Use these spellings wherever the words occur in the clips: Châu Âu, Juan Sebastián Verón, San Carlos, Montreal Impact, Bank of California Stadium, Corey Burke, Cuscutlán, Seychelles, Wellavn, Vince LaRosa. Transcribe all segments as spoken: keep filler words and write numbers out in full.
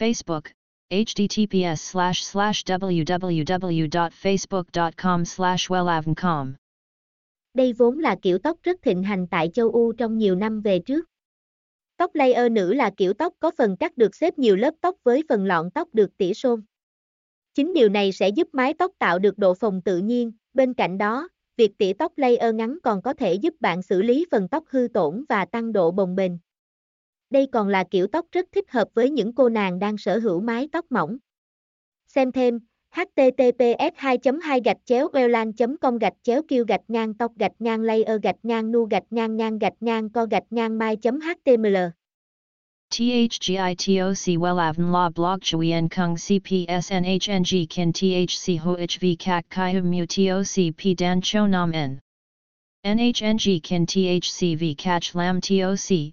Facebook, https slash slash www.facebook.com slash wellavn.com Đây vốn là kiểu tóc rất thịnh hành tại châu Âu trong nhiều năm về trước. Tóc layer nữ là kiểu tóc có phần cắt được xếp nhiều lớp tóc với phần lọn tóc được tỉa xôm. Chính điều này sẽ giúp mái tóc tạo được độ phồng tự nhiên, bên cạnh đó, việc tỉa tóc layer ngắn còn có thể giúp bạn xử lý phần tóc hư tổn và tăng độ bồng bềnh. Đây còn là kiểu tóc rất thích hợp với những cô nàng đang sở hữu mái tóc mỏng. Xem thêm h t t p s hai chấm hai gạch chéo wellavn chấm com gạch chéo q gạch ngang tóc gạch ngang layer gạch ngang nu gạch ngang ngang gạch ngang mai chấm h t m l THGITOC Wellavn La Blog Chui En Kung CPS NHNG Kin THC HOHV Kak Kai Mu TOC P Dan Cho Nam N NHNG Kin THC V Catch Lam TOC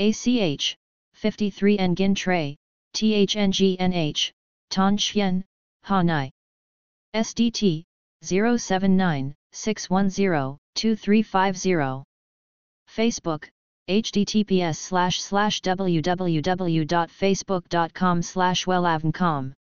ACH, fifty-three Nguyen Tray, THNGNH, Tan Chien, Ha Nai. SDT, zero seven nine six one zero two three five zero. Facebook, https slash slash www.facebook.com slash wellavncom.